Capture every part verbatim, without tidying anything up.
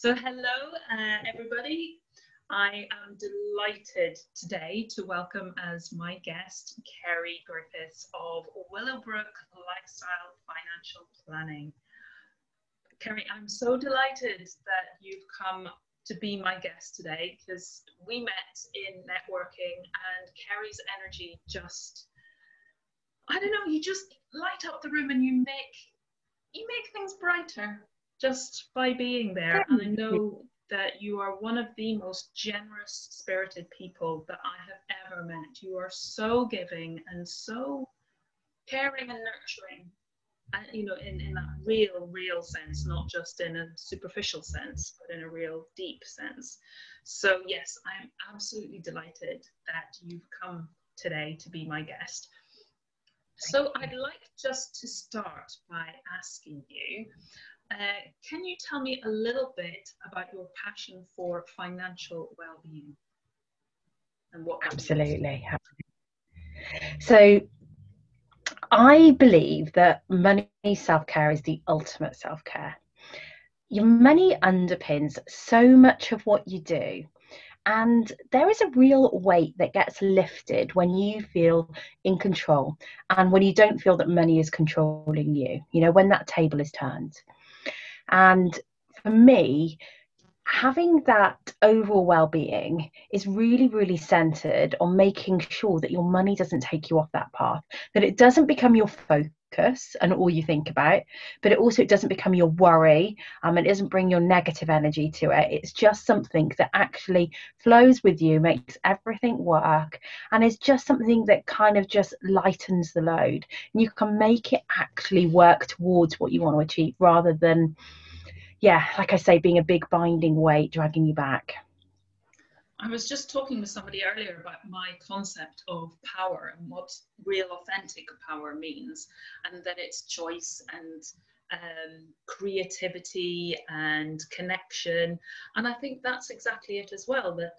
So hello uh, everybody. I am delighted today to welcome as my guest Ceri Griffiths of Willowbrook Lifestyle Financial Planning. Ceri, I'm so delighted that you've come to be my guest today, because we met in networking and Ceri's energy just, I don't know, you just light up the room and you make, you make things brighter just by being there. And I know that you are one of the most generous spirited people that I have ever met. You are so giving and so caring and nurturing, and, you know, in, in that real, real sense, not just in a superficial sense, but in a real deep sense. So yes, I am absolutely delighted that you've come today to be my guest. So I'd like just to start by asking you, uh, can you tell me a little bit about your passion for financial well-being and what? Absolutely. So I believe that money self-care is the ultimate self-care. Your money underpins so much of what you do. And there is a real weight that gets lifted when you feel in control and when you don't feel that money is controlling you, you know, when that table is turned. And for me, having that overall well-being is really, really centered on making sure that your money doesn't take you off that path, that it doesn't become your focus and all you think about, but it also it doesn't become your worry. Um, it doesn't bring your negative energy to it. It's just something that actually flows with you, makes everything work, and is just something that kind of just lightens the load. And you can make it actually work towards what you want to achieve rather than, yeah, like I say, being a big binding weight dragging you back. I was just talking with somebody earlier about my concept of power and what real authentic power means, and that it's choice and um, creativity and connection. And I think that's exactly it as well, that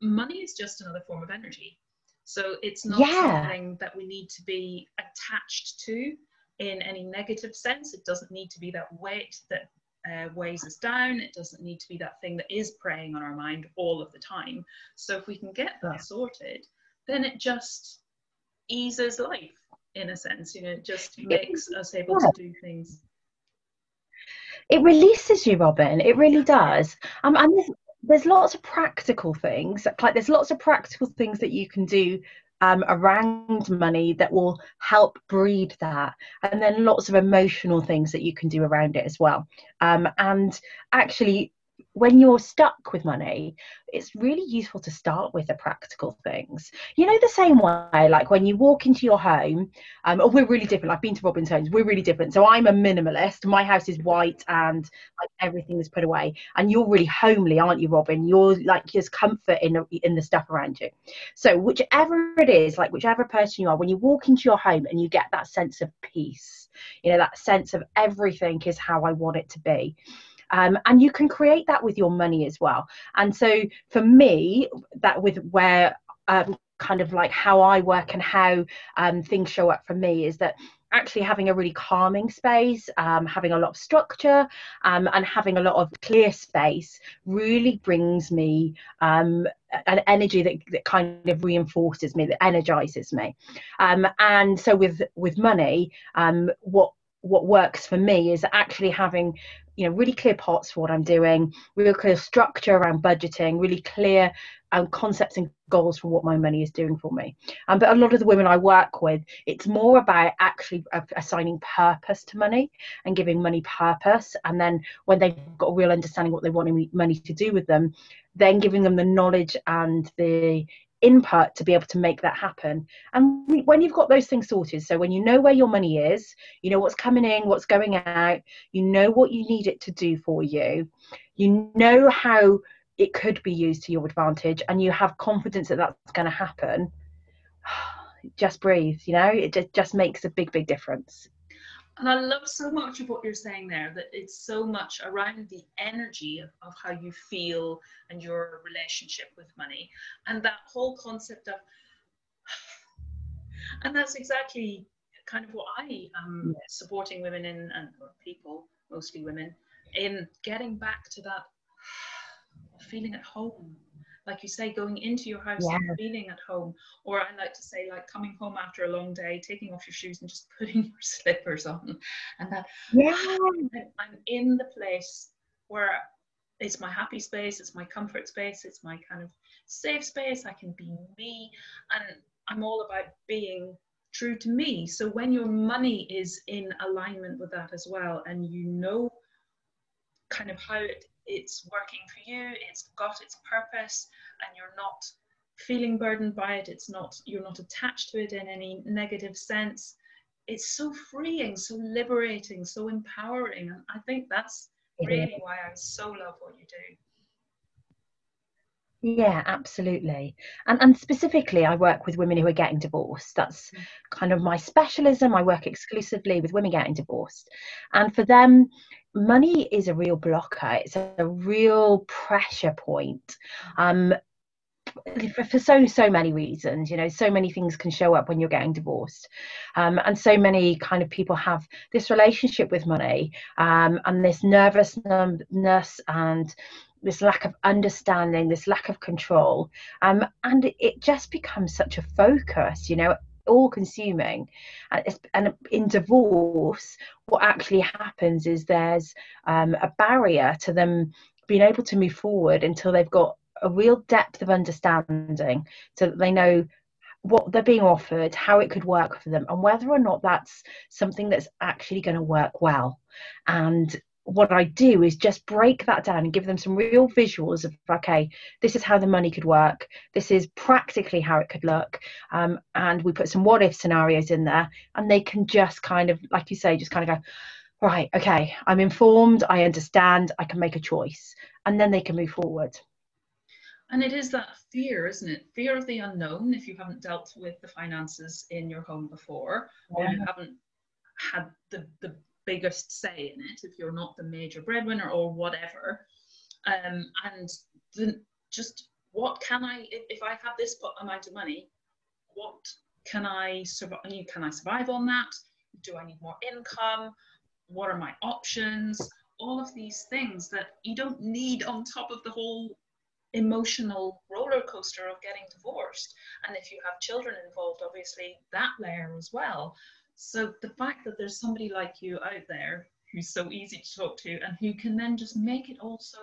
money is just another form of energy. So it's not yeah. something that we need to be attached to in any negative sense. It doesn't need to be that weight that Uh, weighs us down. It doesn't need to be that thing that is preying on our mind all of the time. So if we can get that sorted, then it just eases life in a sense, you know, it just makes us able to do things. It releases you, Robin, it really does. Um, and there's, there's lots of practical things, like there's lots of practical things that you can do Um, around money that will help breed that, and then lots of emotional things that you can do around it as well. Um, and actually, when you're stuck with money, it's really useful to start with the practical things. You know, the same way, like when you walk into your home, um, oh, we're really different. I've been to Robin's homes. We're really different. So I'm a minimalist. My house is white and like everything is put away. And you're really homely, aren't you, Robin? You're like, there's comfort in, in the stuff around you. So whichever it is, like whichever person you are, when you walk into your home and you get that sense of peace, you know, that sense of everything is how I want it to be. Um, and you can create that with your money as well. And so for me, that with where um, kind of like how I work and how um, things show up for me is that actually having a really calming space, um, having a lot of structure um, and having a lot of clear space really brings me um, an energy that, that kind of reinforces me, that energizes me. Um, and so with, with money, um, what what works for me is actually having, you know, really clear pots for what I'm doing, real clear structure around budgeting, really clear um, concepts and goals for what my money is doing for me. Um, but a lot of the women I work with, it's more about actually uh, assigning purpose to money and giving money purpose. And then when they've got a real understanding what they want money to do with them, then giving them the knowledge and the input to be able to make that happen. And when you've got those things sorted, so when you know where your money is, you know what's coming in, what's going out, you know what you need it to do for you, you know how it could be used to your advantage, and you have confidence that that's going to happen, just breathe, you know, it just makes a big, big difference. And I love so much of what you're saying there, that it's so much around the energy of, of how you feel and your relationship with money, and that whole concept of, and that's exactly kind of what I am supporting women in, and people, mostly women, in getting back to that feeling at home. Like you say, going into your house yeah. and feeling at home. Or I like to say, like coming home after a long day, taking off your shoes and just putting your slippers on. And that yeah. I'm in the place where it's my happy space, it's my comfort space, it's my kind of safe space. I can be me. And I'm all about being true to me. So when your money is in alignment with that as well, and you know kind of how it it's working for you, it's got its purpose, and you're not feeling burdened by it, it's not, you're not attached to it in any negative sense, it's so freeing, so liberating, so empowering. And I think that's really why I so love what you do. Yeah, absolutely. And, and specifically, I work with women who are getting divorced. That's kind of my specialism. I work exclusively with women getting divorced, and for them, money is a real blocker. It's a real pressure point, um, for, for so, so many reasons. You know, so many things can show up when you're getting divorced. Um, and so many kind of people have this relationship with money, um, and this nervousness and this lack of understanding, this lack of control. Um, and it just becomes such a focus, you know, all consuming. And in divorce, what actually happens is there's um, a barrier to them being able to move forward until they've got a real depth of understanding, so that they know what they're being offered, how it could work for them, and whether or not that's something that's actually going to work well. And what I do is just break that down and give them some real visuals of, okay, this is how the money could work, this is practically how it could look, um, and we put some what if scenarios in there, and they can just kind of, like you say, just kind of go, right, okay, I'm informed, I understand, I can make a choice, and then they can move forward. And it is that fear, isn't it? Fear of the unknown, if you haven't dealt with the finances in your home before, yeah. or you haven't had the the biggest say in it, if you're not the major breadwinner or whatever, um, and the, just what can I, if, if I have this amount of money, what can I survive? Can I survive on that? Do I need more income? What are my options? All of these things that you don't need on top of the whole emotional roller coaster of getting divorced. And if you have children involved, obviously that layer as well. So the fact that there's somebody like you out there who's so easy to talk to and who can then just make it all so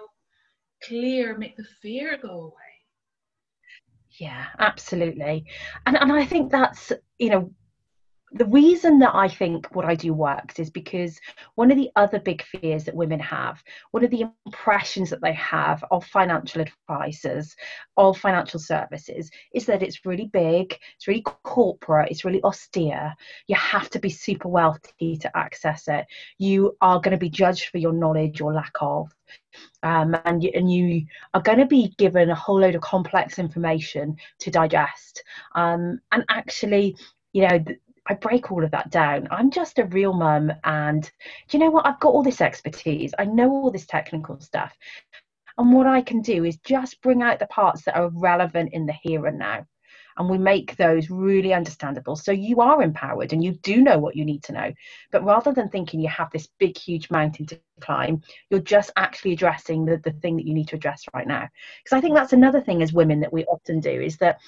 clear, make the fear go away. Yeah, absolutely. And and I think that's, you know, the reason that I think what I do works is because one of the other big fears that women have, one of the impressions that they have of financial advisors, of financial services, is that it's really big, it's really corporate, it's really austere. You have to be super wealthy to access it. You are going to be judged for your knowledge or lack of. Um, and, you, and you are going to be given a whole load of complex information to digest. Um, and actually, you know, th- I break all of that down. I'm just a real mum, and do you know what? I've got all this expertise. I know all this technical stuff. And what I can do is just bring out the parts that are relevant in the here and now. And we make those really understandable. So you are empowered and you do know what you need to know. But rather than thinking you have this big, huge mountain to climb, you're just actually addressing the, the thing that you need to address right now. Because I think that's another thing as women that we often do is that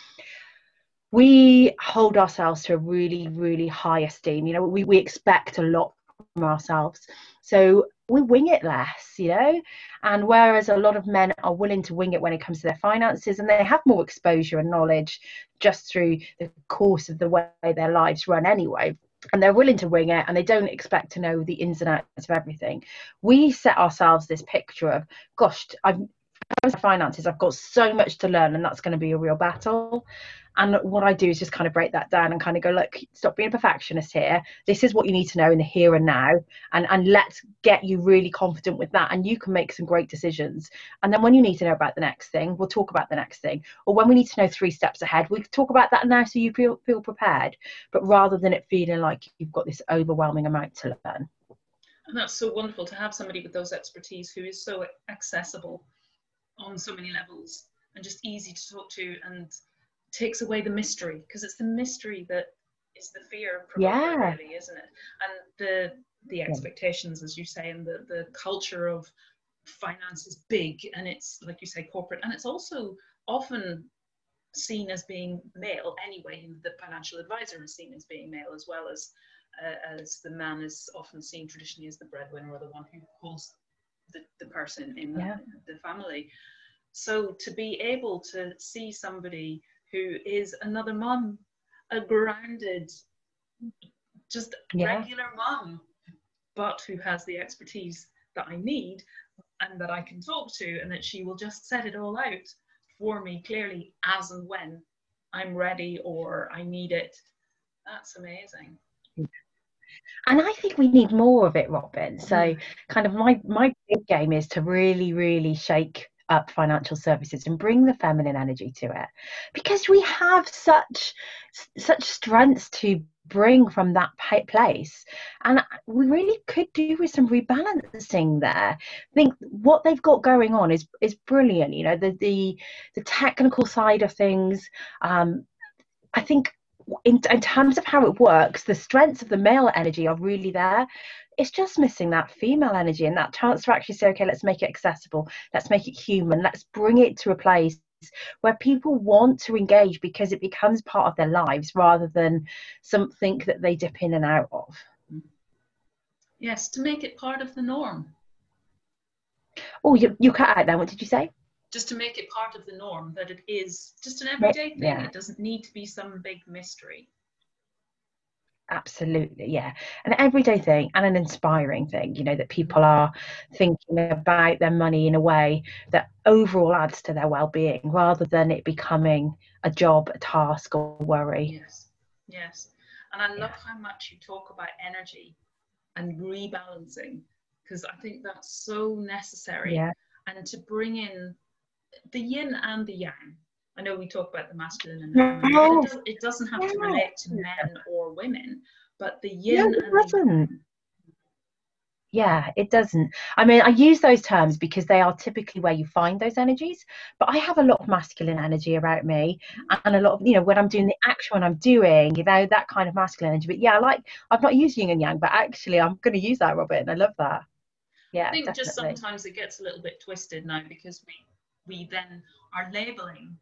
we hold ourselves to a really, really high esteem. You know, we, we expect a lot from ourselves. So we wing it less, you know, and whereas a lot of men are willing to wing it when it comes to their finances, and they have more exposure and knowledge just through the course of the way their lives run anyway. And they're willing to wing it and they don't expect to know the ins and outs of everything. We set ourselves this picture of, gosh, I've finances I've got so much to learn, and that's going to be a real battle. And what I do is just kind of break that down and kind of go, look, stop being a perfectionist here. This is what you need to know in the here and now, and and let's get you really confident with that, and you can make some great decisions. And then when you need to know about the next thing, we'll talk about the next thing. Or when we need to know three steps ahead, we talk about that now, so you feel feel prepared, but rather than it feeling like you've got this overwhelming amount to learn. And that's so wonderful to have somebody with those expertise who is so accessible on so many levels and just easy to talk to, and takes away the mystery, because it's the mystery that is the fear promoter, yeah. really, isn't it? And the the expectations, as you say, and the the culture of finance is big, and it's, like you say, corporate, and it's also often seen as being male anyway. The financial advisor is seen as being male, as well as uh, as the man is often seen traditionally as the breadwinner, or the one who calls the, the person in yeah. the, the family. So to be able to see somebody who is another mum, a grounded, just yeah. regular mum, but who has the expertise that I need and that I can talk to, and that she will just set it all out for me clearly as and when I'm ready or I need it. That's amazing. And I think we need more of it, Robin. So kind of my, my big game is to really, really shake up financial services and bring the feminine energy to it, because we have such such strengths to bring from that place, and we really could do with some rebalancing there. I think what they've got going on is is brilliant, you know, the the, the technical side of things. um I think in, in terms of how it works, the strengths of the male energy are really there. It's just missing that female energy and that chance to actually say, okay, let's make it accessible, let's make it human, let's bring it to a place where people want to engage because it becomes part of their lives rather than something that they dip in and out of. Yes, to make it part of the norm. Oh, you, you cut out there. What did you say? Just to make it part of the norm, that it is just an everyday thing. Yeah. It doesn't need to be some big mystery. Absolutely, yeah, an everyday thing and an inspiring thing, you know, that people are thinking about their money in a way that overall adds to their well-being rather than it becoming a job, a task, or worry. Yes, yes, and I love yeah. how much you talk about energy and rebalancing, because I think that's so necessary. Yeah. And to bring in the yin and the yang. I know we talk about the masculine and the feminine. No. It, does, it doesn't have yeah. to relate to men or women, but the yin no, it and doesn't. The... Yeah, it doesn't. I mean, I use those terms because they are typically where you find those energies, but I have a lot of masculine energy about me and a lot of, you know, when I'm doing the action I'm doing, you know, that kind of masculine energy. But yeah, I like, I've not used yin and yang, but actually I'm going to use that, Robin. I love that. Yeah, I think definitely. Just sometimes it gets a little bit twisted now, because we, we then are labelling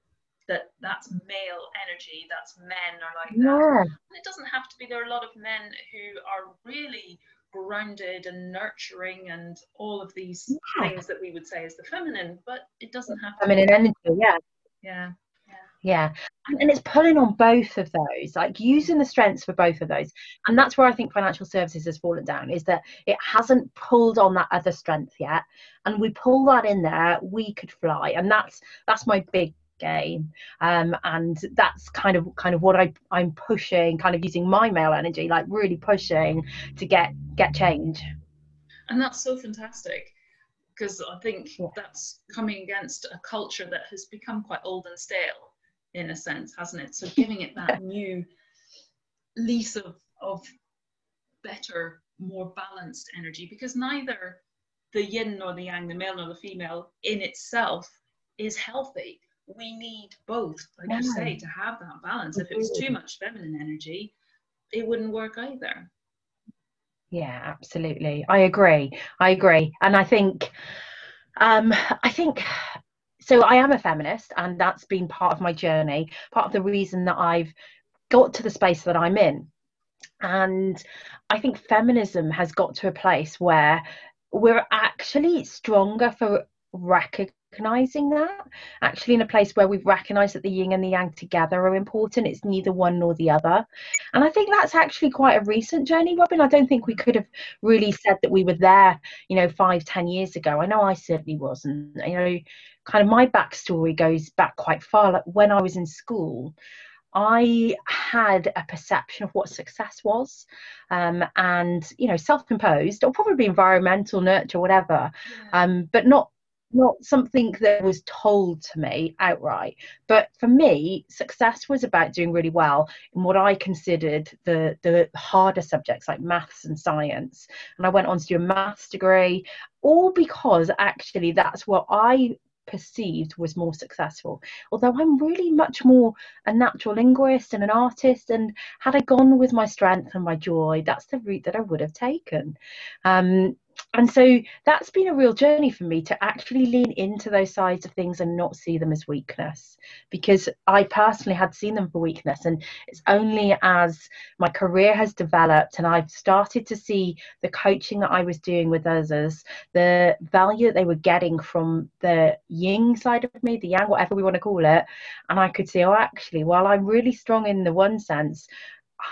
that that's male energy, that's men are like that. Yeah. And it doesn't have to be. There are a lot of men who are really grounded and nurturing and all of these yeah. things that we would say is the feminine, but it doesn't have to feminine be. Energy, yeah. Yeah. Yeah. Yeah. And, and it's pulling on both of those, like using the strengths for both of those. And that's where I think financial services has fallen down, is that it hasn't pulled on that other strength yet. And we pull that in there, we could fly. And that's that's my big game, um and that's kind of kind of what I I'm pushing, kind of using my male energy, like really pushing to get get change. And that's so fantastic, because I think yeah. that's coming against a culture that has become quite old and stale in a sense, hasn't it? So giving it that new lease of of better, more balanced energy, because neither the yin nor the yang, the male nor the female in itself is healthy. We need both, like yeah. you say, to have that balance. If it was too much feminine energy, it wouldn't work either. Yeah, absolutely. I agree. I agree. And I think, um, I think, so I am a feminist, and that's been part of my journey, part of the reason that I've got to the space that I'm in. And I think feminism has got to a place where we're actually stronger for recognizing. Recognizing that, actually, in a place where we've recognized that the yin and the yang together are important. It's neither one nor the other. And I think that's actually quite a recent journey, Robin. I don't think we could have really said that we were there, you know, five, ten years ago. I know I certainly wasn't. You know, kind of my backstory goes back quite far. Like when I was in school, I had a perception of what success was, um, and, you know, self-imposed, or probably environmental nurture, whatever, um, but not not something that was told to me outright. But for me, success was about doing really well in what I considered the the harder subjects like maths and science. And I went on to do a maths degree, all because actually that's what I perceived was more successful. Although I'm really much more a natural linguist and an artist, and had I gone with my strength and my joy, that's the route that I would have taken. Um, And so that's been a real journey for me to actually lean into those sides of things and not see them as weakness, because I personally had seen them for weakness. And it's only as my career has developed and I've started to see the coaching that I was doing with others, the value that they were getting from the yin side of me, the yang, whatever we want to call it. And I could see, oh, actually, while I'm really strong in the one sense,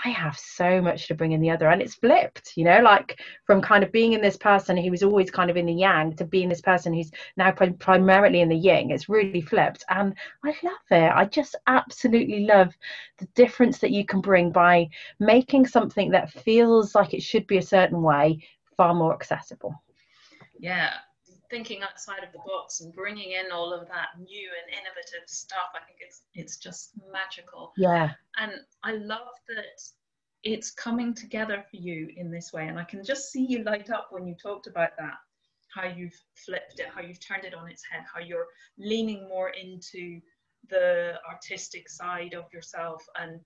I have so much to bring in the other. And it's flipped, you know, like from kind of being in this person who was always kind of in the yang to being this person who's now prim- primarily in the yin. It's really flipped. And I love it. I just absolutely love the difference that you can bring by making something that feels like it should be a certain way far more accessible. Yeah. Thinking outside of the box and bringing in all of that new and innovative stuff, I think it's it's just magical. Yeah. And I love that it's coming together for you in this way. And I can just see you light up when you talked about that, how you've flipped it, how you've turned it on its head, how you're leaning more into the artistic side of yourself. And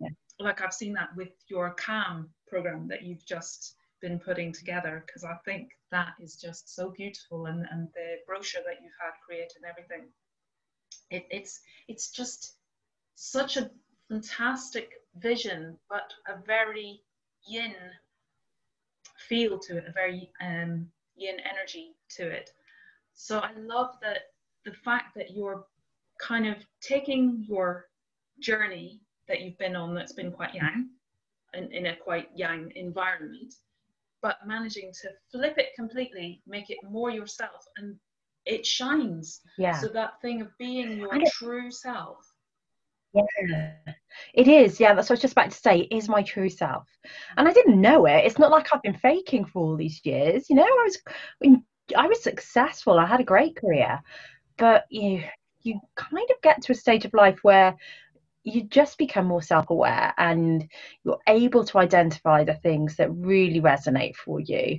yeah. like I've seen that with your CAM program that you've just been putting together, because I think that is just so beautiful, and, and the brochure that you've had created and everything, it, it's it's just such a fantastic vision, but a very yin feel to it, a very um, yin energy to it. So I love that, the fact that you're kind of taking your journey that you've been on, that's been quite yang, in, in a quite yang environment, but managing to flip it completely, make it more yourself, and it shines. Yeah. So that thing of being your true self. Yeah, it is. Yeah, that's what I was just about to say. It is my true self. And I didn't know it. It's not like I've been faking for all these years. You know, I was I was successful. I had a great career. But you you kind of get to a stage of life where you just become more self-aware and you're able to identify the things that really resonate for you.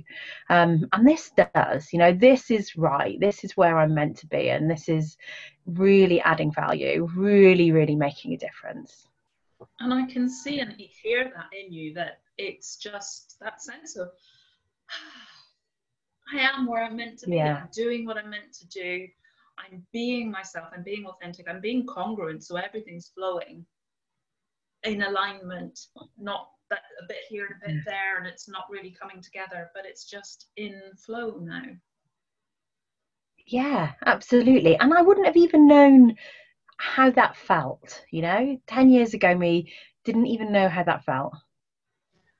Um, and this does, you know, this is right. This is where I'm meant to be. And this is really adding value, really, really making a difference. And I can see and hear that in you, that it's just that sense of, ah, I am where I'm meant to be. Yeah. I'm doing what I'm meant to do. I'm being myself, I'm being authentic, I'm being congruent, so everything's flowing in alignment, not that a bit here and a bit there, and it's not really coming together, but it's just in flow now. Yeah, absolutely. And I wouldn't have even known how that felt, you know, ten years ago, me didn't even know how that felt.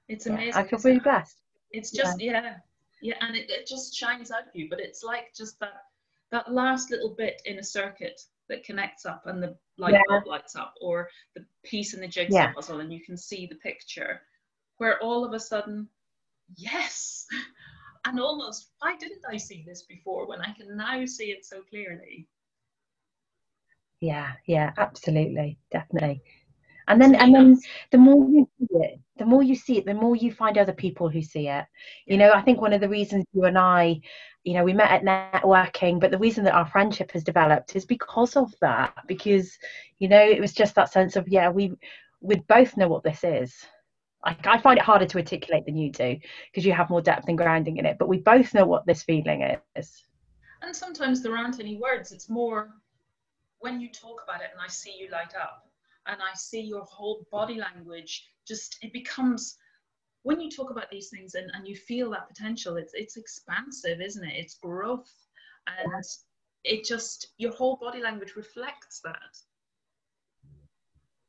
It's amazing. Yeah, I feel really blessed. It's just, yeah, yeah, yeah and it, it just shines out of you, but it's like just that, that last little bit in a circuit that connects up and the light yeah. bulb lights up, or the piece in the jigsaw yeah. puzzle, and you can see the picture, where all of a sudden, yes, and almost, why didn't I see this before, when I can now see it so clearly? Yeah, yeah, absolutely, definitely. And then, and then the more you see it, the more you see it, the more you find other people who see it. You know, I think one of the reasons you and I, you know, we met at networking, but the reason that our friendship has developed is because of that, because, you know, it was just that sense of, yeah, we, we both know what this is. Like, I find it harder to articulate than you do, because you have more depth and grounding in it, but we both know what this feeling is. And sometimes there aren't any words. It's more when you talk about it and I see you light up. And I see your whole body language, just, it becomes, when you talk about these things and, and you feel that potential, it's it's expansive, isn't it? It's growth. And it just, your whole body language reflects that.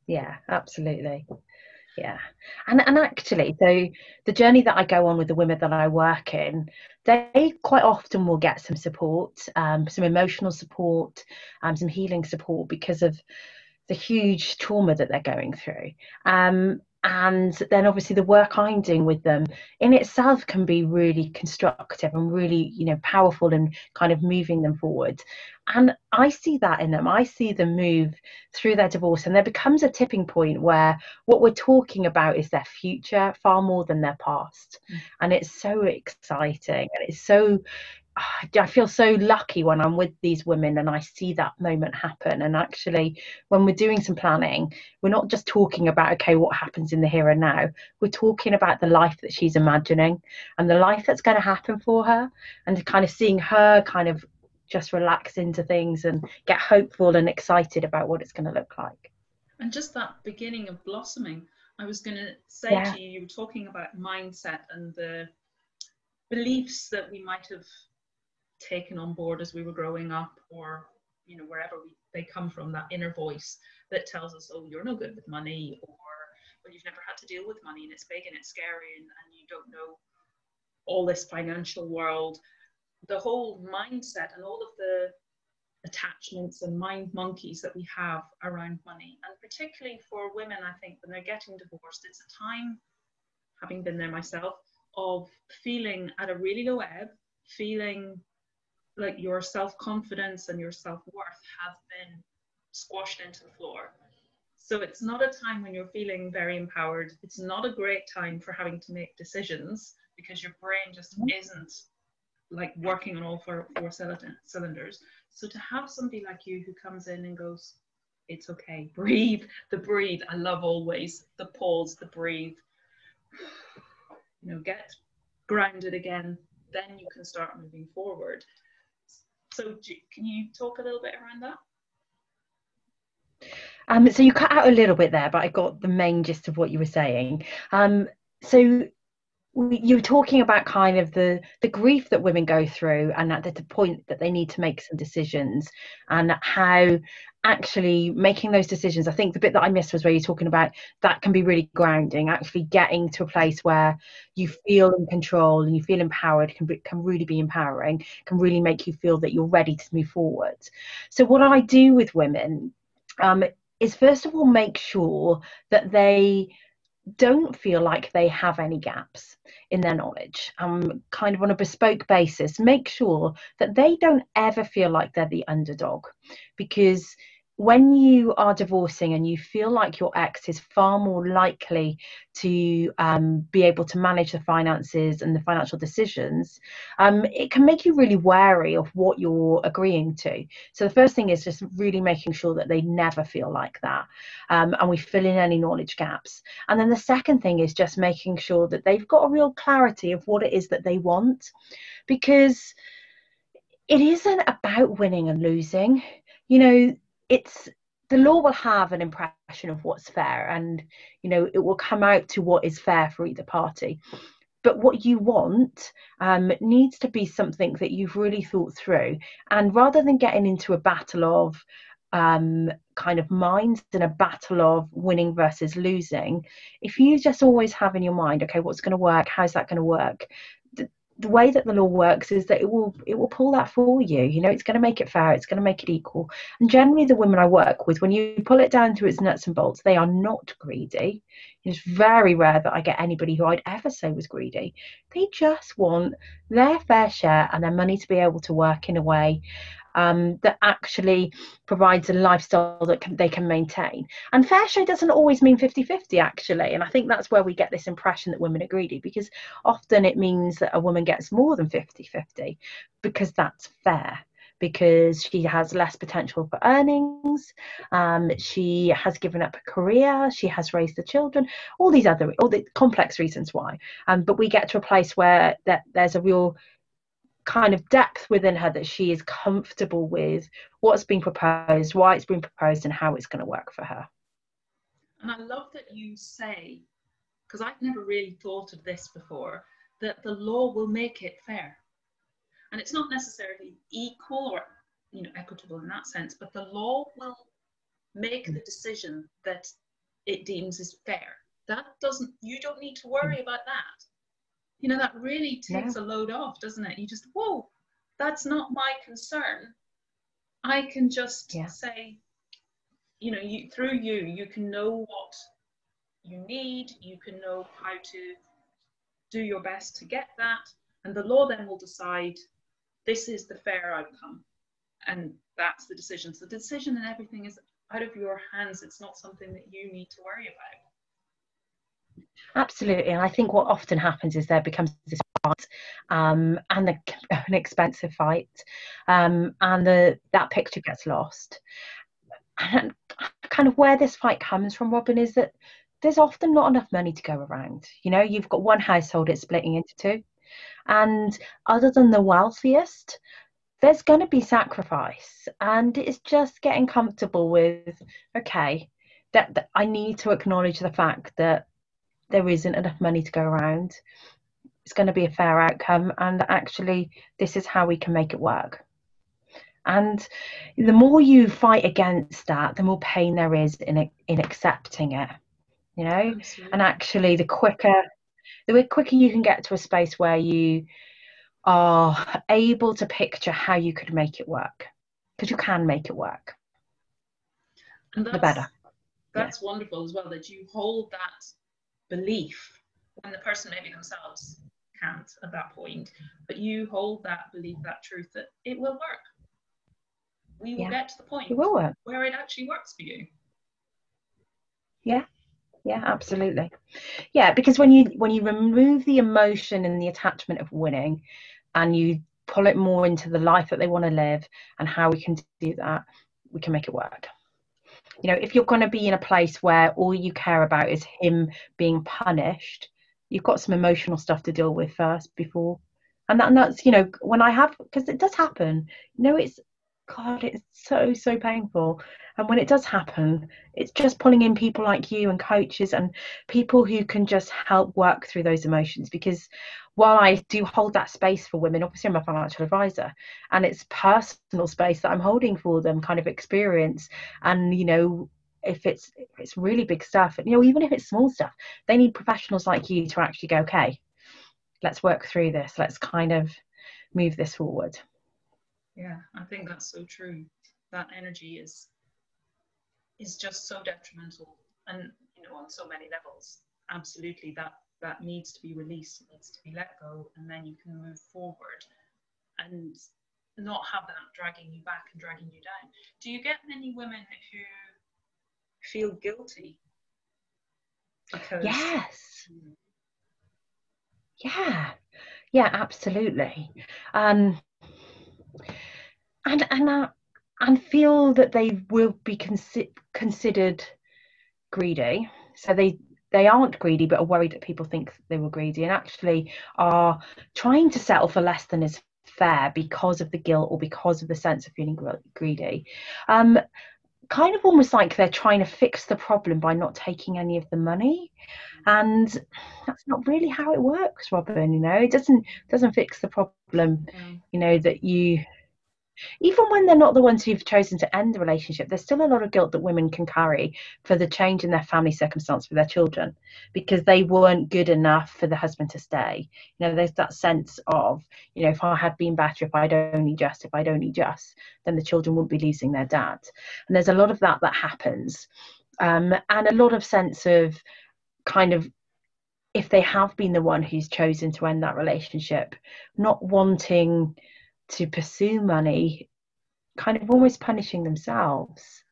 Yeah, absolutely. Yeah. And and actually, so the journey that I go on with the women that I work in, they quite often will get some support, um, some emotional support, um, some healing support, because of the huge trauma that they're going through. Um, and then obviously the work I'm doing with them in itself can be really constructive and really, you know, powerful and kind of moving them forward. And I see that in them. I see them move through their divorce, and there becomes a tipping point where what we're talking about is their future far more than their past. Mm. And it's so exciting, and it's so I feel so lucky when I'm with these women and I see that moment happen. And actually, when we're doing some planning, we're not just talking about, okay, what happens in the here and now. We're talking about the life that she's imagining and the life that's going to happen for her, and kind of seeing her kind of just relax into things and get hopeful and excited about what it's going to look like. And just that beginning of blossoming. I was going to say yeah. to you, you were talking about mindset and the beliefs that we might have taken on board as we were growing up, or you know, wherever we, they come from, that inner voice that tells us, oh, you're no good with money, or well, you've never had to deal with money and it's big and it's scary and, and you don't know all this financial world. The whole mindset and all of the attachments and mind monkeys that we have around money, and particularly for women, I think when they're getting divorced, it's a time, having been there myself, of feeling at a really low ebb, feeling like your self-confidence and your self-worth has been squashed into the floor. So it's not a time when you're feeling very empowered. It's not a great time for having to make decisions, because your brain just isn't like working on all four, four cylinders. So to have somebody like you who comes in and goes, it's okay, breathe, the breathe, I love always, the pause, the breathe, you know, get grounded again, then you can start moving forward. So do, can you talk a little bit around that? Um, so you cut out a little bit there, but I got the main gist of what you were saying. Um, so you were talking about kind of the, the grief that women go through, and at the point that they need to make some decisions, and how actually making those decisions, I think the bit that I missed was where you're talking about that can be really grounding. Actually getting to a place where you feel in control and you feel empowered can be, can really be empowering, can really make you feel that you're ready to move forward. So what I do with women um, is first of all make sure that they don't feel like they have any gaps in their knowledge, um, kind of on a bespoke basis. Make sure that they don't ever feel like they're the underdog, because when you are divorcing and you feel like your ex is far more likely to um, be able to manage the finances and the financial decisions, um, it can make you really wary of what you're agreeing to. So the first thing is just really making sure that they never feel like that, um, and we fill in any knowledge gaps. And then the second thing is just making sure that they've got a real clarity of what it is that they want, because it isn't about winning and losing. You know, it's the law will have an impression of what's fair, and you know, it will come out to what is fair for either party. But what you want um, needs to be something that you've really thought through, and rather than getting into a battle of um, kind of minds and a battle of winning versus losing, if you just always have in your mind, okay, what's going to work, how's that going to work, the, the way that the law works is that it will it will pull that for you. You know, it's going to make it fair, it's going to make it equal. And generally the women I work with, when you pull it down to its nuts and bolts, they are not greedy. It's very rare that I get anybody who I'd ever say was greedy. They just want their fair share and their money to be able to work in a way Um, that actually provides a lifestyle that can, they can maintain. And fair share doesn't always mean fifty fifty, actually. And I think that's where we get this impression that women are greedy, because often it means that a woman gets more than fifty fifty because that's fair, because she has less potential for earnings, um, she has given up a career, she has raised the children, all these other, all the complex reasons why. Um, but we get to a place where that there's a real kind of depth within her, that she is comfortable with what's been proposed, why it's been proposed, and how it's going to work for her. And I love that you say, because I've never really thought of this before, that the law will make it fair. And it's not necessarily equal or, you know, equitable in that sense, but the law will make the decision that it deems is fair. That doesn't, you don't need to worry about that. You know, that really takes yeah. a load off, doesn't it? You just, whoa, that's not my concern. I can just yeah. say, you know, you, through you, you can know what you need. You can know how to do your best to get that. And the law then will decide this is the fair outcome. And that's the decision. So the decision and everything is out of your hands. It's not something that you need to worry about. Absolutely. And I think what often happens is there becomes this fight, um, and the, an expensive fight, um, and the that picture gets lost. And kind of where this fight comes from, Robin, is that there's often not enough money to go around. You know, you've got one household, it's splitting into two. And other than the wealthiest, there's going to be sacrifice. And it's just getting comfortable with, okay, that, that I need to acknowledge the fact that there isn't enough money to go around. It's going to be a fair outcome. And actually, this is how we can make it work. And the more you fight against that, the more pain there is in in accepting it, you know. Absolutely. And actually, the quicker the quicker you can get to a space where you are able to picture how you could make it work, because you can make it work, and that's, the better. That's yeah. wonderful as well, that you hold that belief, and the person maybe themselves can't at that point, but you hold that belief, that truth that it will work. We will yeah. get to the point it will work. Where it actually works for you. Yeah, yeah, absolutely. Yeah, because when you when you remove the emotion and the attachment of winning, and you pull it more into the life that they want to live and how we can do that, we can make it work. You know, if you're going to be in a place where all you care about is him being punished, you've got some emotional stuff to deal with first before. And, that, and that's, you know, when I have, because it does happen, you know, it's, God, it's so, so painful. And when it does happen, it's just pulling in people like you and coaches and people who can just help work through those emotions. Because while I do hold that space for women, obviously I'm a financial advisor, and it's personal space that I'm holding for them, kind of experience. And, you know, if it's, if it's really big stuff, you know, even if it's small stuff, they need professionals like you to actually go, okay, let's work through this. Let's kind of move this forward. Yeah, I think that's so true. That energy is is just so detrimental, and you know, on so many levels. Absolutely, that that needs to be released, it needs to be let go, and then you can move forward and not have that dragging you back and dragging you down. Do you get many women who feel guilty? Because yes. Hmm. Yeah. Yeah, absolutely. Um And and uh, and feel that they will be consi- considered greedy. So they they aren't greedy, but are worried that people think they were greedy, and actually are trying to settle for less than is fair because of the guilt or because of the sense of feeling greedy. Um, kind of almost like they're trying to fix the problem by not taking any of the money, and that's not really how it works, Robin. You know, it doesn't doesn't fix the problem. Mm. You know that you. Even when they're not the ones who've chosen to end the relationship, there's still a lot of guilt that women can carry for the change in their family circumstance for their children, because they weren't good enough for the husband to stay. You know, there's that sense of, you know, if I had been better, if I'd only just, if I'd only just, then the children wouldn't be losing their dad. And there's a lot of that that happens. Um, and a lot of sense of kind of, if they have been the one who's chosen to end that relationship, not wanting to pursue money, kind of almost punishing themselves,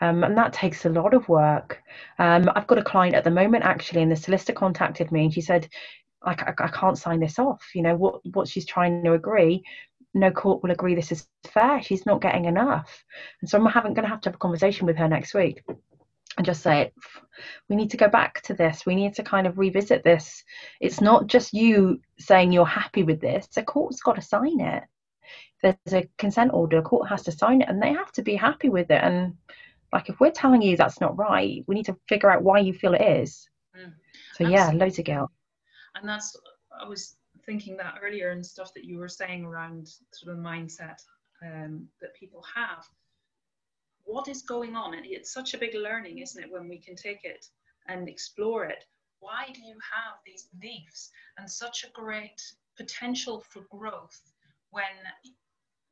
um, and that takes a lot of work. um, I've got a client at the moment actually, and the solicitor contacted me and she said, I, I, I can't sign this off. You know what what she's trying to agree, no court will agree this is fair, she's not getting enough. And so I'm having, going to have to have a conversation with her next week and just say, we need to go back to this, we need to kind of revisit this. It's not just you saying you're happy with this, the court's got to sign it. There's a consent order, a court has to sign it, and they have to be happy with it. And like, if we're telling you that's not right, we need to figure out why you feel it is. Mm. So absolutely. Yeah, loads of guilt. And that's, I was thinking that earlier, and stuff that you were saying around sort of mindset um, that people have. What is going on? And it's such a big learning, isn't it, when we can take it and explore it. Why do you have these beliefs and such a great potential for growth when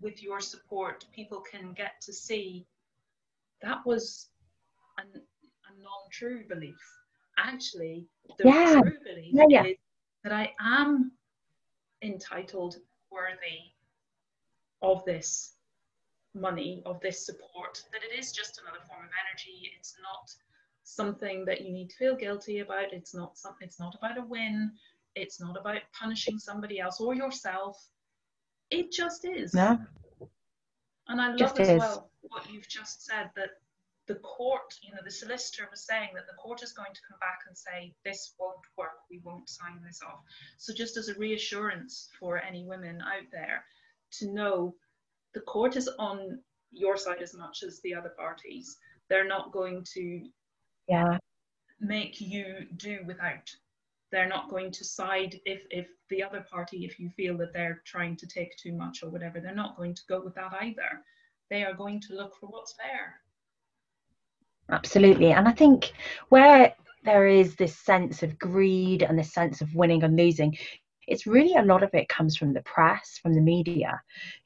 with your support, people can get to see that was an, a non-true belief. Actually, the yeah. true belief yeah, yeah. is that I am entitled, worthy of this money, of this support, that it is just another form of energy. It's not something that you need to feel guilty about. It's not something, it's not about a win. It's not about punishing somebody else or yourself. It just is. No. And I love as well what you've just said, that the court, you know, the solicitor was saying that the court is going to come back and say, this won't work, we won't sign this off. So just as a reassurance for any women out there to know, the court is on your side as much as the other parties. They're not going to yeah. make you do without. They're not going to side if, if the other party, if you feel that they're trying to take too much or whatever, they're not going to go with that either. They are going to look for what's fair. Absolutely. And I think where there is this sense of greed and this sense of winning and losing, it's really a lot of it comes from the press, from the media,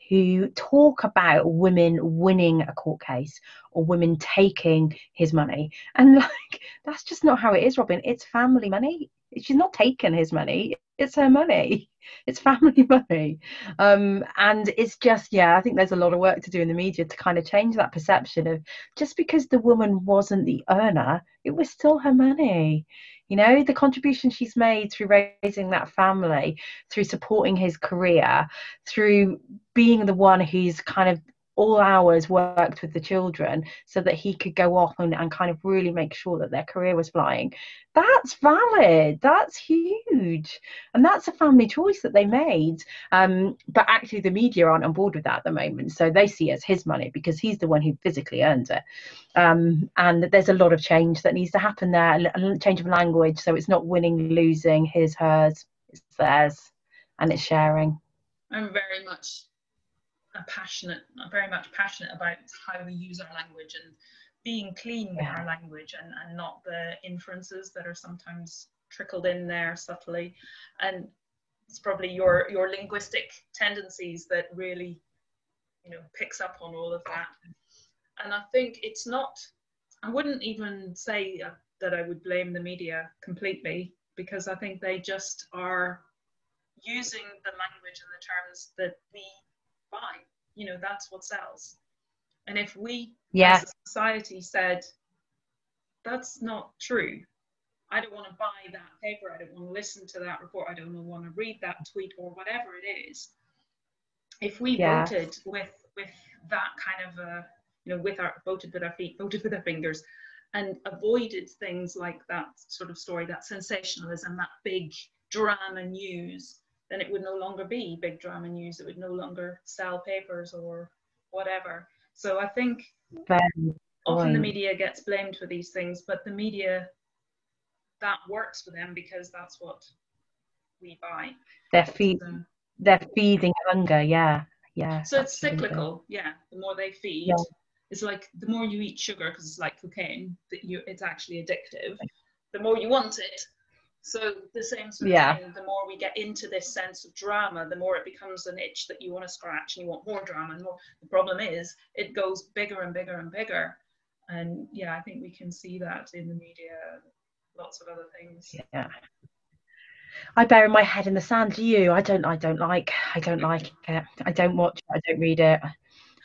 who talk about women winning a court case or women taking his money. And like, that's just not how it is, Robin. It's family money. She's not taking his money. It's her money. It's family money. Um, and it's just, yeah, I think there's a lot of work to do in the media to kind of change that perception of just because the woman wasn't the earner, it was still her money. You know, the contribution she's made through raising that family, through supporting his career, through being the one who's kind of all hours worked with the children so that he could go off and, and kind of really make sure that their career was flying. That's valid. That's huge. And that's a family choice that they made. Um, but actually the media aren't on board with that at the moment. So they see it as his money because he's the one who physically earns it. Um, and there's a lot of change that needs to happen there, a change of language. So it's not winning, losing, his, hers, it's theirs, and it's sharing. I'm very much... I'm passionate, I'm very much passionate about how we use our language and being clean with our language and, and not the inferences that are sometimes trickled in there subtly. And it's probably your, your linguistic tendencies that really, you know, picks up on all of that. And I think it's not, I wouldn't even say that I would blame the media completely, because I think they just are using the language and the terms that we buy. You know, that's what sells. And if we yeah. as a society said, that's not true, I don't want to buy that paper, I don't want to listen to that report, I don't want to read that tweet or whatever it is, if we yeah. voted with with that kind of uh you know with our voted with our feet, voted with our fingers, and avoided things like that sort of story, that sensationalism, that big drama news, then it would no longer be big drama news. It would no longer sell papers or whatever. So I think often the media gets blamed for these things, but the media, that works for them because that's what we buy. They're, feed, so, they're feeding hunger, yeah. yeah. So it's absolutely. cyclical, yeah. The more they feed, yeah. it's like the more you eat sugar, because it's like cocaine, that you it's actually addictive. The more you want it. So the same sort of yeah. thing, the more we get into this sense of drama, the more it becomes an itch that you want to scratch and you want more drama and more. The problem is it goes bigger and bigger and bigger. And yeah, I think we can see that in the media, lots of other things. Yeah. I bury my head in the sand. Do you? I don't, I don't like, I don't like it. I don't watch it. I don't read it.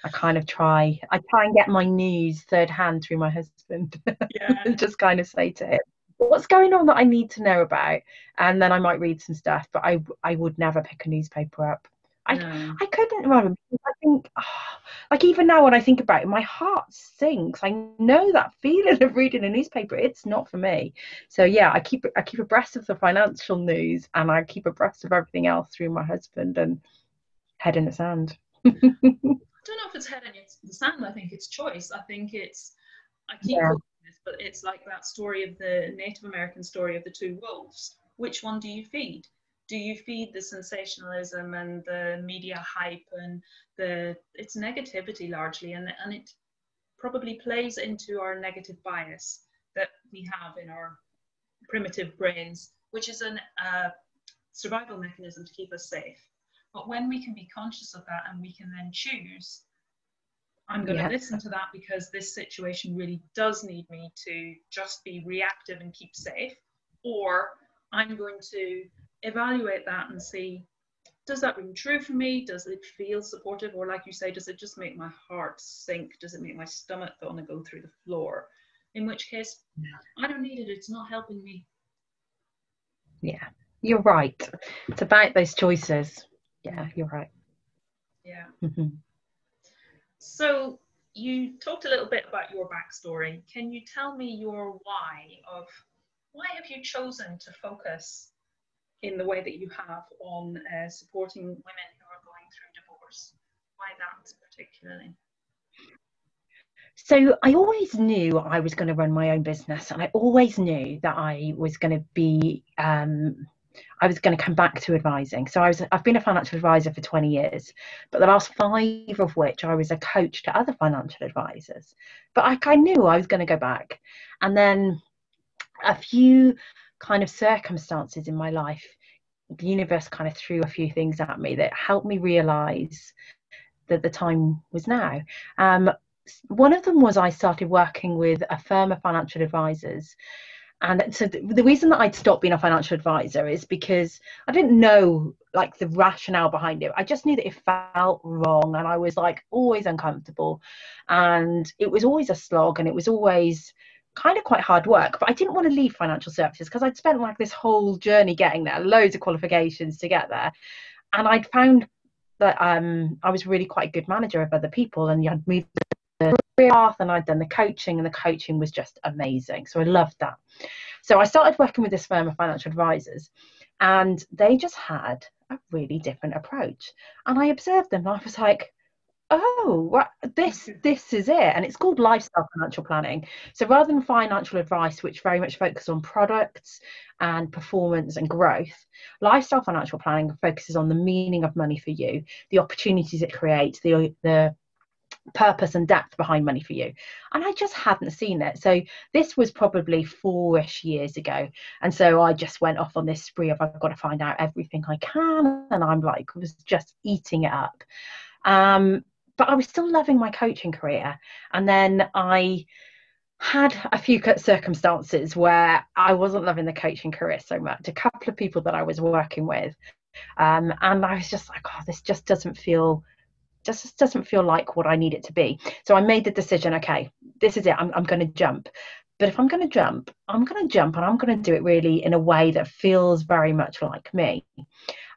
I kind of try, I try and get my news third hand through my husband. Yeah. Just kind of say to him, what's going on that I need to know about? And then I might read some stuff, but I I would never pick a newspaper up. I no. I couldn't. I think oh, like even now when I think about it, my heart sinks. I know that feeling of reading a newspaper. It's not for me. So yeah, I keep I keep abreast of the financial news and I keep abreast of everything else through my husband and head in the sand. I don't know if it's head in the sand. I think it's choice. I think it's I keep. Yeah. But it's like that story of the Native American story of the two wolves. Which one do you feed? Do you feed the sensationalism and the media hype and the it's negativity largely, and and it probably plays into our negative bias that we have in our primitive brains, which is an uh, survival mechanism to keep us safe. But when we can be conscious of that and we can then choose, I'm going yeah. to listen to that because this situation really does need me to just be reactive and keep safe. Or I'm going to evaluate that and see, does that ring true for me? Does it feel supportive? Or like you say, does it just make my heart sink? Does it make my stomach want to go through the floor? In which case, I don't need it. It's not helping me. Yeah. you're right. It's about those choices. Yeah, you're right. Yeah. Mm-hmm. So you talked a little bit about your backstory. Can you tell me your why of why have you chosen to focus in the way that you have on uh, supporting women who are going through divorce? Why that particularly? So I always knew I was going to run my own business, and I always knew that I was going to be, um, I was going to come back to advising. So I was, I've been a financial advisor for twenty years, but the last five of which I was a coach to other financial advisors. But I, I knew I was going to go back. And then a few kind of circumstances in my life, the universe kind of threw a few things at me that helped me realise that the time was now. Um, One of them was I started working with a firm of financial advisors. And so th- the reason that I'd stopped being a financial advisor is because I didn't know like the rationale behind it. I just knew that it felt wrong, and I was like always uncomfortable, and it was always a slog, and it was always kind of quite hard work. But I didn't want to leave financial services because I'd spent like this whole journey getting there, loads of qualifications to get there. And I'd found that um, I was really quite a good manager of other people, and I'd moved the career path, and I'd done the coaching, and the coaching was just amazing. So I loved that. So I started working with this firm of financial advisors, and they just had a really different approach. And I observed them, and I was like, oh, well, this this is it. And it's called lifestyle financial planning. So rather than financial advice, which very much focuses on products and performance and growth, lifestyle financial planning focuses on the meaning of money for you, the opportunities it creates, the the purpose and depth behind money for you. And I just hadn't seen it. So this was probably four-ish years ago, and so I just went off on this spree of I've got to find out everything I can, and I'm like was just eating it up. Um but I was still loving my coaching career, and then I had a few circumstances where I wasn't loving the coaching career so much, a couple of people that I was working with, um and I was just like, oh, this just doesn't feel just doesn't feel like what I need it to be. So I made the decision, okay, this is it. I'm, I'm going to jump. But if I'm going to jump, I'm going to jump, and I'm going to do it really in a way that feels very much like me.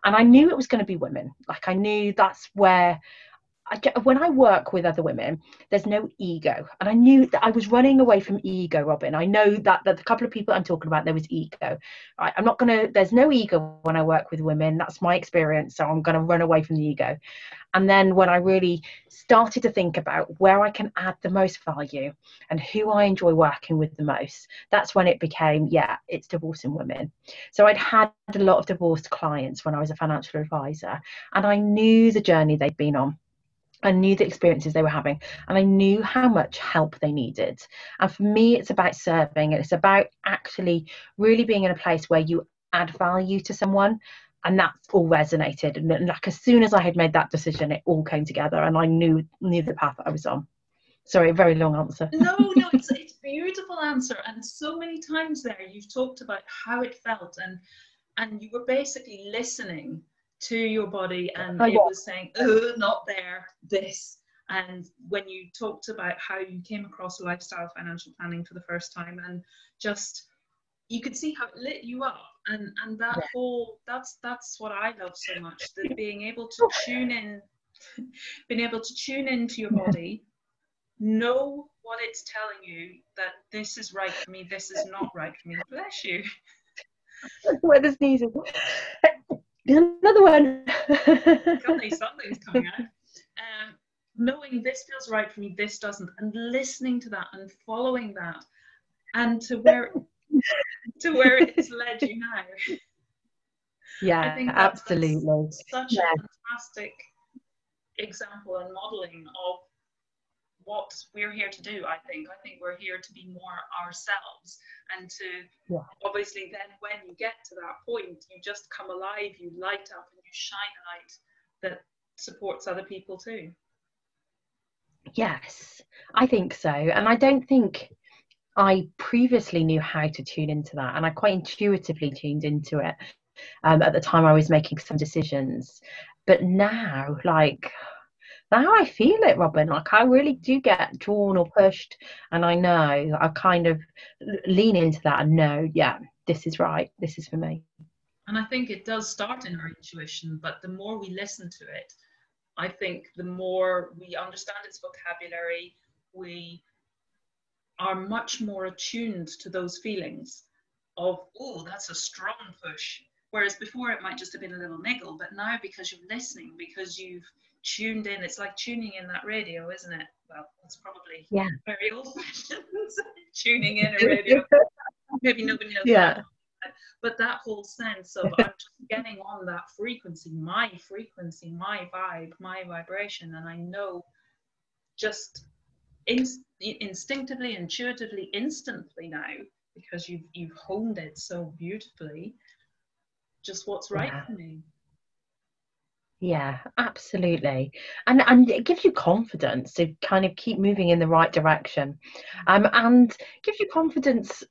And I knew it was going to be women. Like I knew that's where, I, when I work with other women, there's no ego. And I knew that I was running away from ego, Robin. I know that, that the couple of people I'm talking about, there was ego. I, I'm not going to, there's no ego when I work with women. That's my experience. So I'm going to run away from the ego. And then when I really started to think about where I can add the most value and who I enjoy working with the most, that's when it became, yeah, it's divorcing women. So I'd had a lot of divorced clients when I was a financial advisor, and I knew the journey they'd been on. I knew the experiences they were having, and I knew how much help they needed. And for me, it's about serving, and it's about actually really being in a place where you add value to someone. And that all resonated. And like as soon as I had made that decision, it all came together, and I knew knew the path that I was on. Sorry, very long answer. No, no, it's it's a beautiful answer. And so many times there, you've talked about how it felt, and and you were basically listening to your body, and it was saying, oh, not there, this. And when you talked about how you came across lifestyle financial planning for the first time, and just you could see how it lit you up, and and that yeah. whole that's that's what I love so much, that being able to tune in being able to tune into your body, know what it's telling you, that this is right for me, this is not right for me. Bless you. Where the sneezes. Another one. Something, something's coming out. Um, knowing this feels right for me, this doesn't, and listening to that and following that, and to where to where it's led you now. Yeah, I think that's, absolutely. That's such yeah. a fantastic example and modelling of what we're here to do. I think I think we're here to be more ourselves, and to yeah. obviously then when you get to that point, you just come alive, you light up, and you shine a light that supports other people too. Yes, I think so. And I don't think I previously knew how to tune into that, and I quite intuitively tuned into it um, at the time I was making some decisions. But now, like now I feel it, Robin, like I really do get drawn or pushed, and I know I kind of lean into that and know, yeah, this is right, this is for me. And I think it does start in our intuition, but the more we listen to it, I think the more we understand its vocabulary, we are much more attuned to those feelings of, oh, that's a strong push. Whereas before it might just have been a little niggle, but now because you're listening, because you've tuned in, it's like tuning in that radio, isn't it? Well, it's probably yeah. very old-fashioned, tuning in a radio. Maybe nobody knows yeah. that. But that whole sense of I'm just getting on that frequency, my frequency, my vibe, my vibration, and I know just inst instinctively, intuitively, instantly now, because you've, you've honed it so beautifully, just what's right yeah. for me. Yeah, absolutely. And and it gives you confidence to kind of keep moving in the right direction, um, and gives you confidence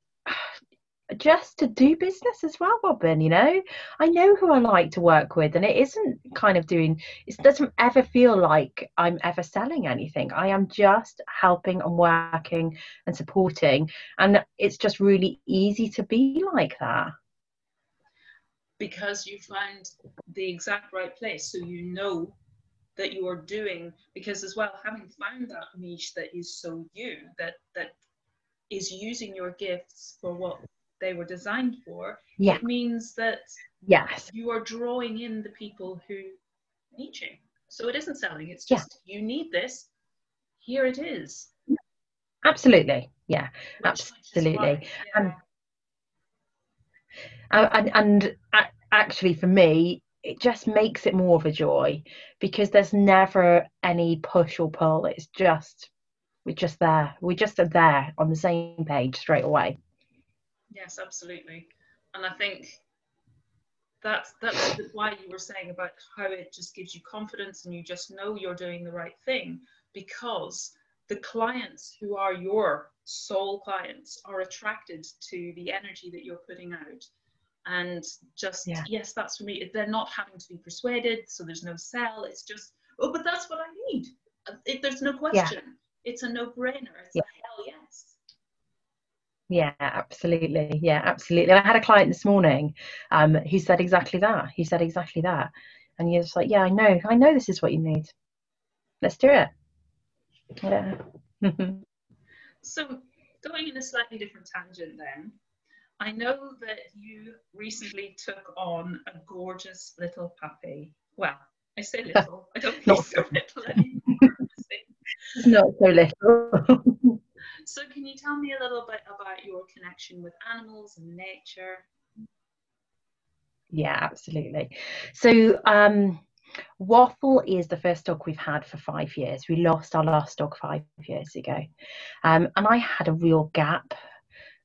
just to do business as well, Robin. You know, I know who I like to work with, and it isn't kind of doing, it doesn't ever feel like I'm ever selling anything. I am just helping and working and supporting, and it's just really easy to be like that. Because you find the exact right place, so you know that you are doing, because as well, having found that niche that is so you, that that is using your gifts for what they were designed for, yeah. it means that yes. you are drawing in the people who need you. So it isn't selling, it's just, yeah. you need this, here it is. Absolutely, yeah, which, absolutely. Which is right. yeah. Um, and, and actually for me, it just makes it more of a joy, because there's never any push or pull. It's just, we're just there. We just are there on the same page straight away. Yes, absolutely. And I think that's that's why you were saying about how it just gives you confidence and you just know you're doing the right thing, because the clients who are your soul clients are attracted to the energy that you're putting out. And just, yeah. yes, that's for me. They're not having to be persuaded, so there's no sell. It's just, oh, but that's what I need. It, there's no question. Yeah. It's a no-brainer. It's yeah. a hell yes. Yeah, absolutely. Yeah, absolutely. I had a client this morning um, who said exactly that. He said exactly that. And you're just like, yeah, I know. I know this is what you need. Let's do it. Yeah. So going in a slightly different tangent then, I know that you recently took on a gorgeous little puppy. Well, I say little, I don't think so little anymore. Not so little. So can you tell me a little bit about your connection with animals and nature? Yeah, absolutely. So um, Waffle is the first dog we've had for five years. We lost our last dog five years ago. Um, and I had a real gap.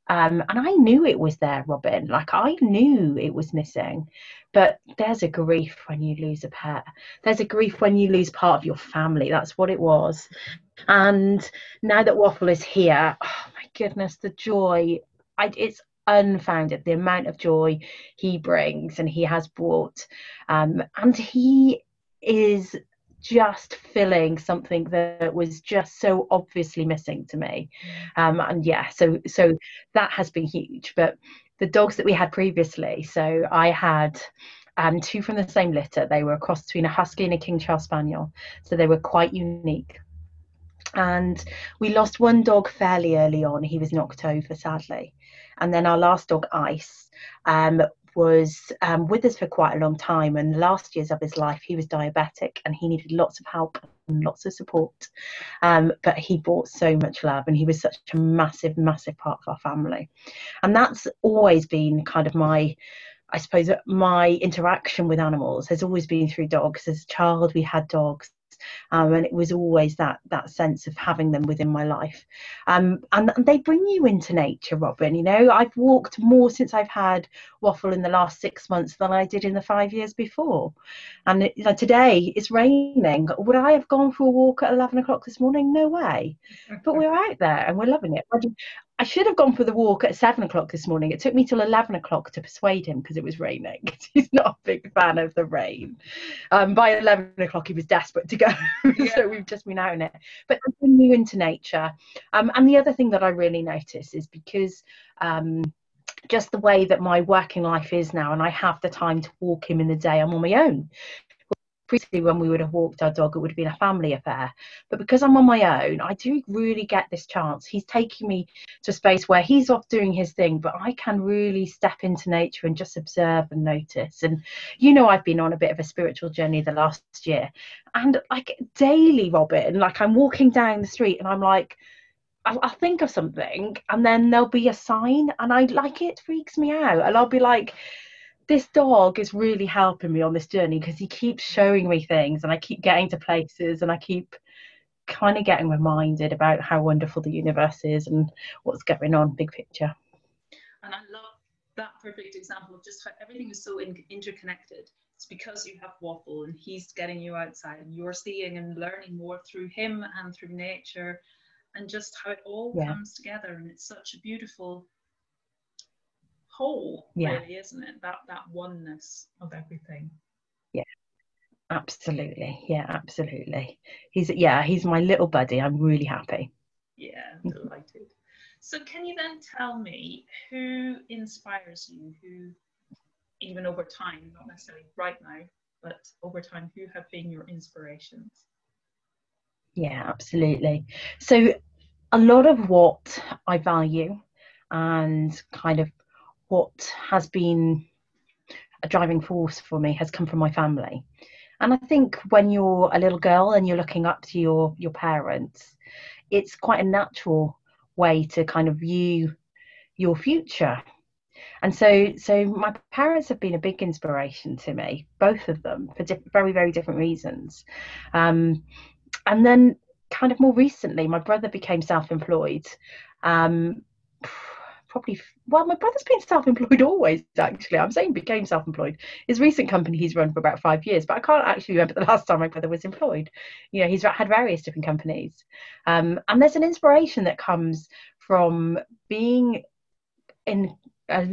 Um, and I knew it was there, Robin, like I knew it was missing. But there's a grief when you lose a pet. There's a grief when you lose part of your family. That's what it was. And now that Waffle is here, oh my goodness, the joy, I, it's unfounded, the amount of joy he brings and he has brought. Um, and he is just filling something that was just so obviously missing to me, um, and yeah, so so that has been huge. But the dogs that we had previously, so I had um, two from the same litter. They were a cross between a husky and a King Charles Spaniel, so they were quite unique. And we lost one dog fairly early on. He was knocked over, sadly, and then our last dog, Ice, um, was um, with us for quite a long time, and the last years of his life he was diabetic and he needed lots of help and lots of support, um, but he brought so much love and he was such a massive massive part of our family. And that's always been kind of my, I suppose, my interaction with animals has always been through dogs. As a child we had dogs, um, and it was always that that sense of having them within my life, um, and, and they bring you into nature, Robin. You know, I've walked more since I've had Waffle in the last six months than I did in the five years before. And it, you know, today it's raining. Would I have gone for a walk at eleven o'clock this morning? No way. But we're out there and we're loving it. I should have gone for the walk at seven o'clock this morning. It took me till eleven o'clock to persuade him because it was raining. He's not a big fan of the rain. Um, by eleven o'clock, he was desperate to go. Yeah. So we've just been out in it. But I'm new into nature. Um, and the other thing that I really notice is because um, just the way that my working life is now, and I have the time to walk him in the day, I'm on my own. Previously, when we would have walked our dog, it would have been a family affair, but because I'm on my own, I do really get this chance. He's taking me to a space where he's off doing his thing, but I can really step into nature and just observe and notice. And you know, I've been on a bit of a spiritual journey the last year, and like daily, Robin, like I'm walking down the street and I'm like, I'll, I'll think of something and then there'll be a sign, and I like it freaks me out, and I'll be like, this dog is really helping me on this journey because he keeps showing me things, and I keep getting to places, and I keep kind of getting reminded about how wonderful the universe is and what's going on, big picture. And I love that perfect example of just how everything is so in interconnected. It's because you have Waffle and he's getting you outside, and you're seeing and learning more through him and through nature, and just how it all yeah. comes together. And it's such a beautiful whole, yeah. really, isn't it? That that oneness of everything. Yeah, absolutely. Yeah, absolutely. He's yeah, he's my little buddy. I'm really happy. Yeah, I'm delighted. So, can you then tell me who inspires you? Who, even over time, not necessarily right now, but over time, who have been your inspirations? Yeah, absolutely. So, a lot of what I value and kind of what has been a driving force for me has come from my family. And I think when you're a little girl and you're looking up to your your parents, it's quite a natural way to kind of view your future. And so so my parents have been a big inspiration to me, both of them, for very, very different reasons. Um, and then kind of more recently, my brother became self-employed. Um, Probably, well, my brother's been self-employed always, actually. I'm saying became self-employed. His recent company he's run for about five years, but I can't actually remember the last time my brother was employed. You know, he's had various different companies. Um, and there's an inspiration that comes from being in uh,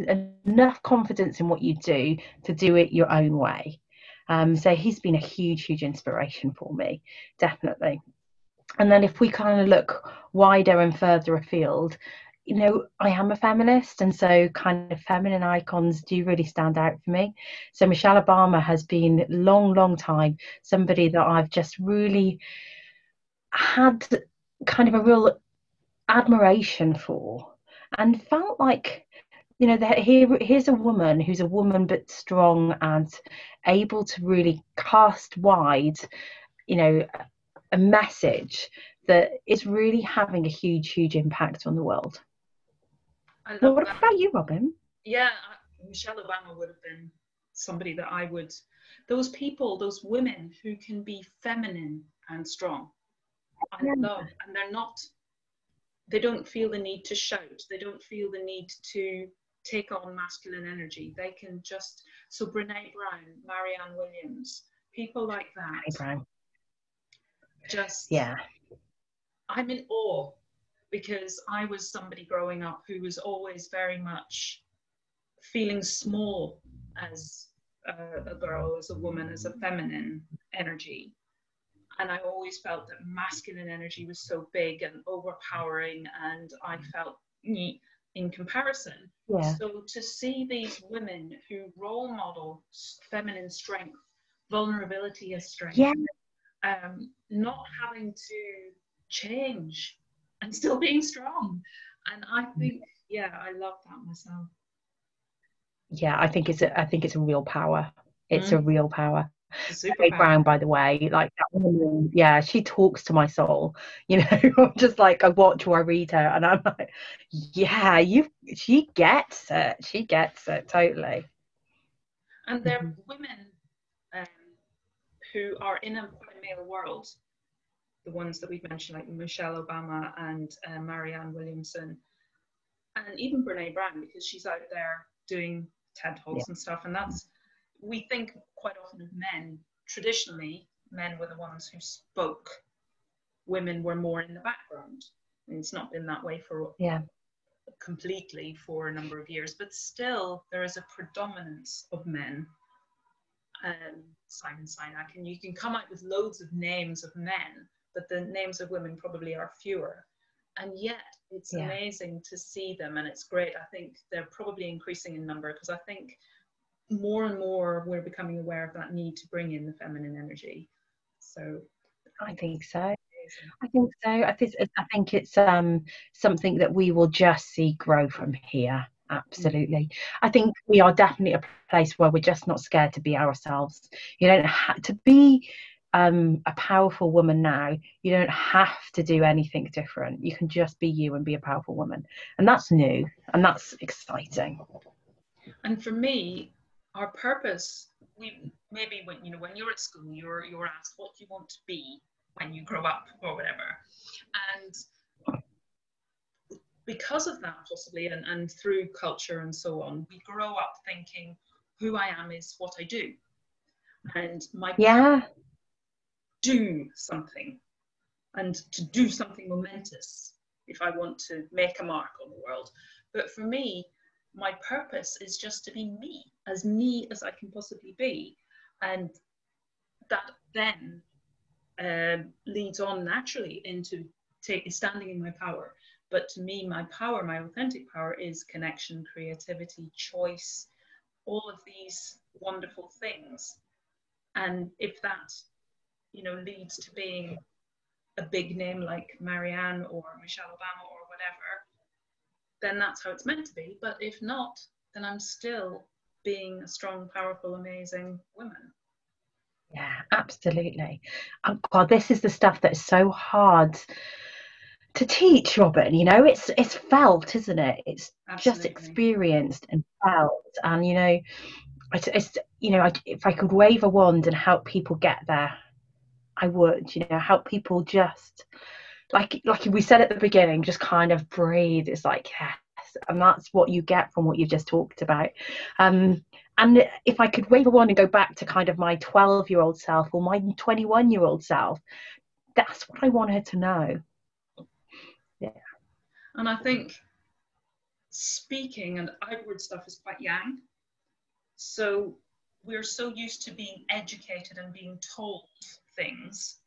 enough confidence in what you do to do it your own way. Um, so he's been a huge, huge inspiration for me, definitely. And then if we kind of look wider and further afield, you know, I am a feminist, and so kind of feminine icons do really stand out for me. So Michelle Obama has been long, long time somebody that I've just really had kind of a real admiration for, and felt like, you know, that here, here's a woman who's a woman but strong and able to really cast wide, you know, a message that is really having a huge, huge impact on the world. I love well, what that. About you, Robin? Yeah, Michelle Obama would have been somebody that I would, those people, those women who can be feminine and strong, I yeah. love, and they're not, they don't feel the need to shout, they don't feel the need to take on masculine energy, they can just, so Brené Brown, Marianne Williams, people like that. Brené Brown. Just, yeah. I'm in awe, because I was somebody growing up who was always very much feeling small as a, a girl, as a woman, as a feminine energy. And I always felt that masculine energy was so big and overpowering, and I felt in comparison. Yeah. So to see these women who role model feminine strength, vulnerability as strength, yeah. um, not having to change and still being strong, and I think yeah I love that myself. Yeah, I think it's a, I think it's a real power. It's mm. a real power. Brené Brown, by the way, like that woman, yeah, she talks to my soul, you know. I'm just like, I watch or I read her and I'm like, yeah, you she gets it she gets it totally. And there are women um, who are in a male world, the ones that we've mentioned, like Michelle Obama and uh, Marianne Williamson, and even Brené Brown, because she's out there doing TED Talks yeah. and stuff. And that's, we think quite often of men, traditionally, men were the ones who spoke, women were more in the background. And it's not been that way for yeah. completely for a number of years, but still there is a predominance of men. Um, Simon Sinek, and you can come out with loads of names of men, but the names of women probably are fewer. And yet it's yeah. amazing to see them, and it's great. I think they're probably increasing in number, because I think more and more we're becoming aware of that need to bring in the feminine energy. So I think so. I think so. I think, I think it's um, something that we will just see grow from here. Absolutely. I think we are definitely a place where we're just not scared to be ourselves. You don't have to be um, a powerful woman now. You don't have to do anything different. You can just be you and be a powerful woman. And that's new, and that's exciting. And for me, our purpose, we maybe when you know when you're at school, you're you're asked what you want to be when you grow up or whatever. And because of that, possibly, and, and through culture and so on, we grow up thinking who I am is what I do. And my yeah. do something. And to do something momentous if I want to make a mark on the world. But for me, my purpose is just to be me, as me as I can possibly be. And that then um, leads on naturally into take, standing in my power. But to me, my power, my authentic power, is connection, creativity, choice, all of these wonderful things. And if that, you know, leads to being a big name like Marianne or Michelle Obama or whatever, then that's how it's meant to be. But if not, then I'm still being a strong, powerful, amazing woman. Yeah, absolutely. Oh, God, this is the stuff that's so hard to teach, Robin. You know, it's it's felt, isn't it? It's Absolutely. Just experienced and felt. And you know, it's, it's you know, I, if I could wave a wand and help people get there, I would. You know, help people just like like we said at the beginning, just kind of breathe. It's like yes, and that's what you get from what you've just talked about. Um, and if I could wave a wand and go back to kind of my twelve-year-old self or my twenty-one-year-old self, that's what I want her to know. Yeah. And I think speaking and outward stuff is quite yang. So we're so used to being educated and being told things.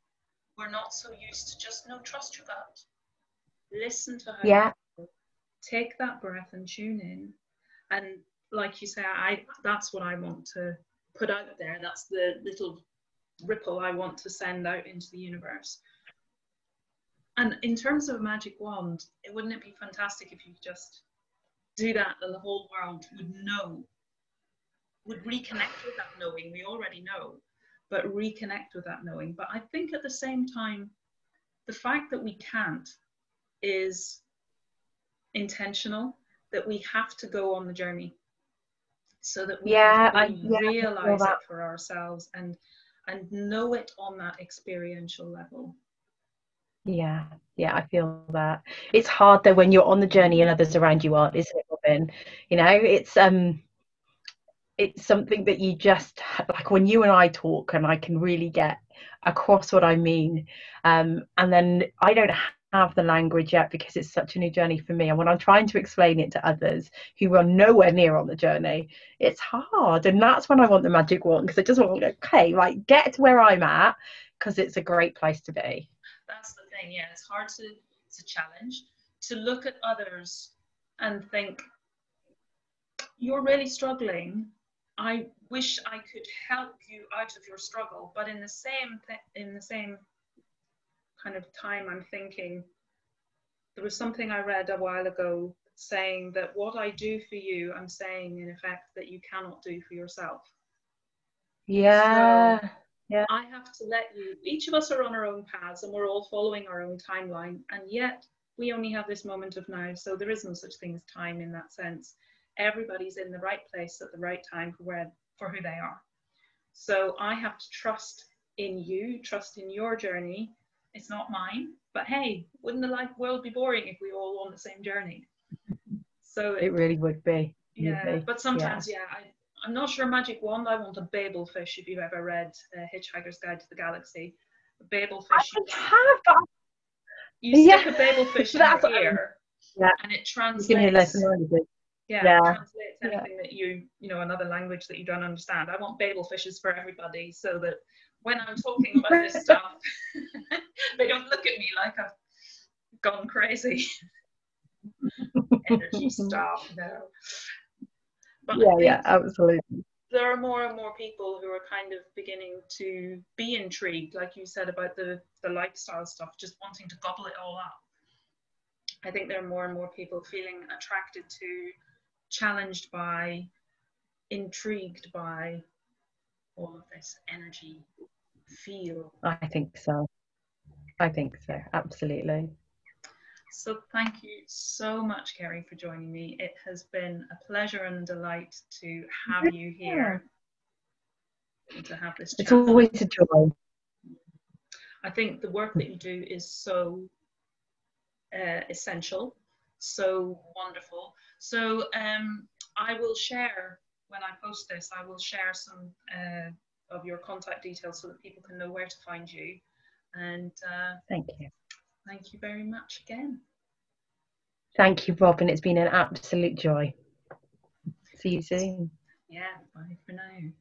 We're not so used to just, no, trust your gut. Listen to her. Yeah. Take that breath and tune in. And like you say, I that's what I want to put out there. That's the little ripple I want to send out into the universe. And in terms of a magic wand, it, wouldn't it be fantastic if you just do that and the whole world would know, would reconnect with that knowing? We already know, but reconnect with that knowing. But I think at the same time, the fact that we can't is intentional, that we have to go on the journey so that we yeah, can really I, yeah, realize I it for ourselves and, and know it on that experiential level. Yeah, yeah, I feel that. It's hard though when you're on the journey and others around you aren't, isn't it, Robin? You know, it's um, it's something that you just, like when you and I talk and I can really get across what I mean. Um, and then I don't have the language yet because it's such a new journey for me. And when I'm trying to explain it to others who are nowhere near on the journey, it's hard. And that's when I want the magic wand, because I just want to go, okay, like get to where I'm at, because it's a great place to be. That's the thing, yeah. It's hard to, to challenge, to look at others and think, you're really struggling. I wish I could help you out of your struggle. But in the same th in the same kind of time, I'm thinking, there was something I read a while ago saying that what I do for you, I'm saying in effect that you cannot do for yourself. Yeah. So, Yeah. I have to let you, each of us are on our own paths and we're all following our own timeline, and yet we only have this moment of now, so there is no such thing as time in that sense. Everybody's in the right place at the right time for where for who they are. So I have to trust in you, trust in your journey. It's not mine, but hey, wouldn't the life world be boring if we all were on the same journey? So it, it really would be. Yeah, would be. But sometimes, yeah, yeah I, I'm not sure magic wand. I want a Babel fish. If you've ever read uh, Hitchhiker's Guide to the Galaxy, a Babel fish. I have. But... You yeah. stick a Babel fish in your ear, yeah. and it translates. Yeah, yeah. It translates anything yeah. that you, you know, another language that you don't understand. I want Babel fishes for everybody, so that when I'm talking about this stuff, they don't look at me like I've gone crazy. Energy stuff, no. But yeah, yeah, absolutely. There are more and more people who are kind of beginning to be intrigued, like you said, about the, the lifestyle stuff, just wanting to gobble it all up. I think there are more and more people feeling attracted to, challenged by, intrigued by all of this energy field. I think so. I think so, absolutely. So thank you so much, Ceri, for joining me. It has been a pleasure and a delight to have you here. And to have this chat. It's always a joy. I think the work that you do is so uh, essential, so wonderful. So um, I will share, when I post this, I will share some uh, of your contact details so that people can know where to find you. And uh, thank you. Thank you very much again. Thank you, Robin. It's been an absolute joy. See you soon. Yeah, bye for now.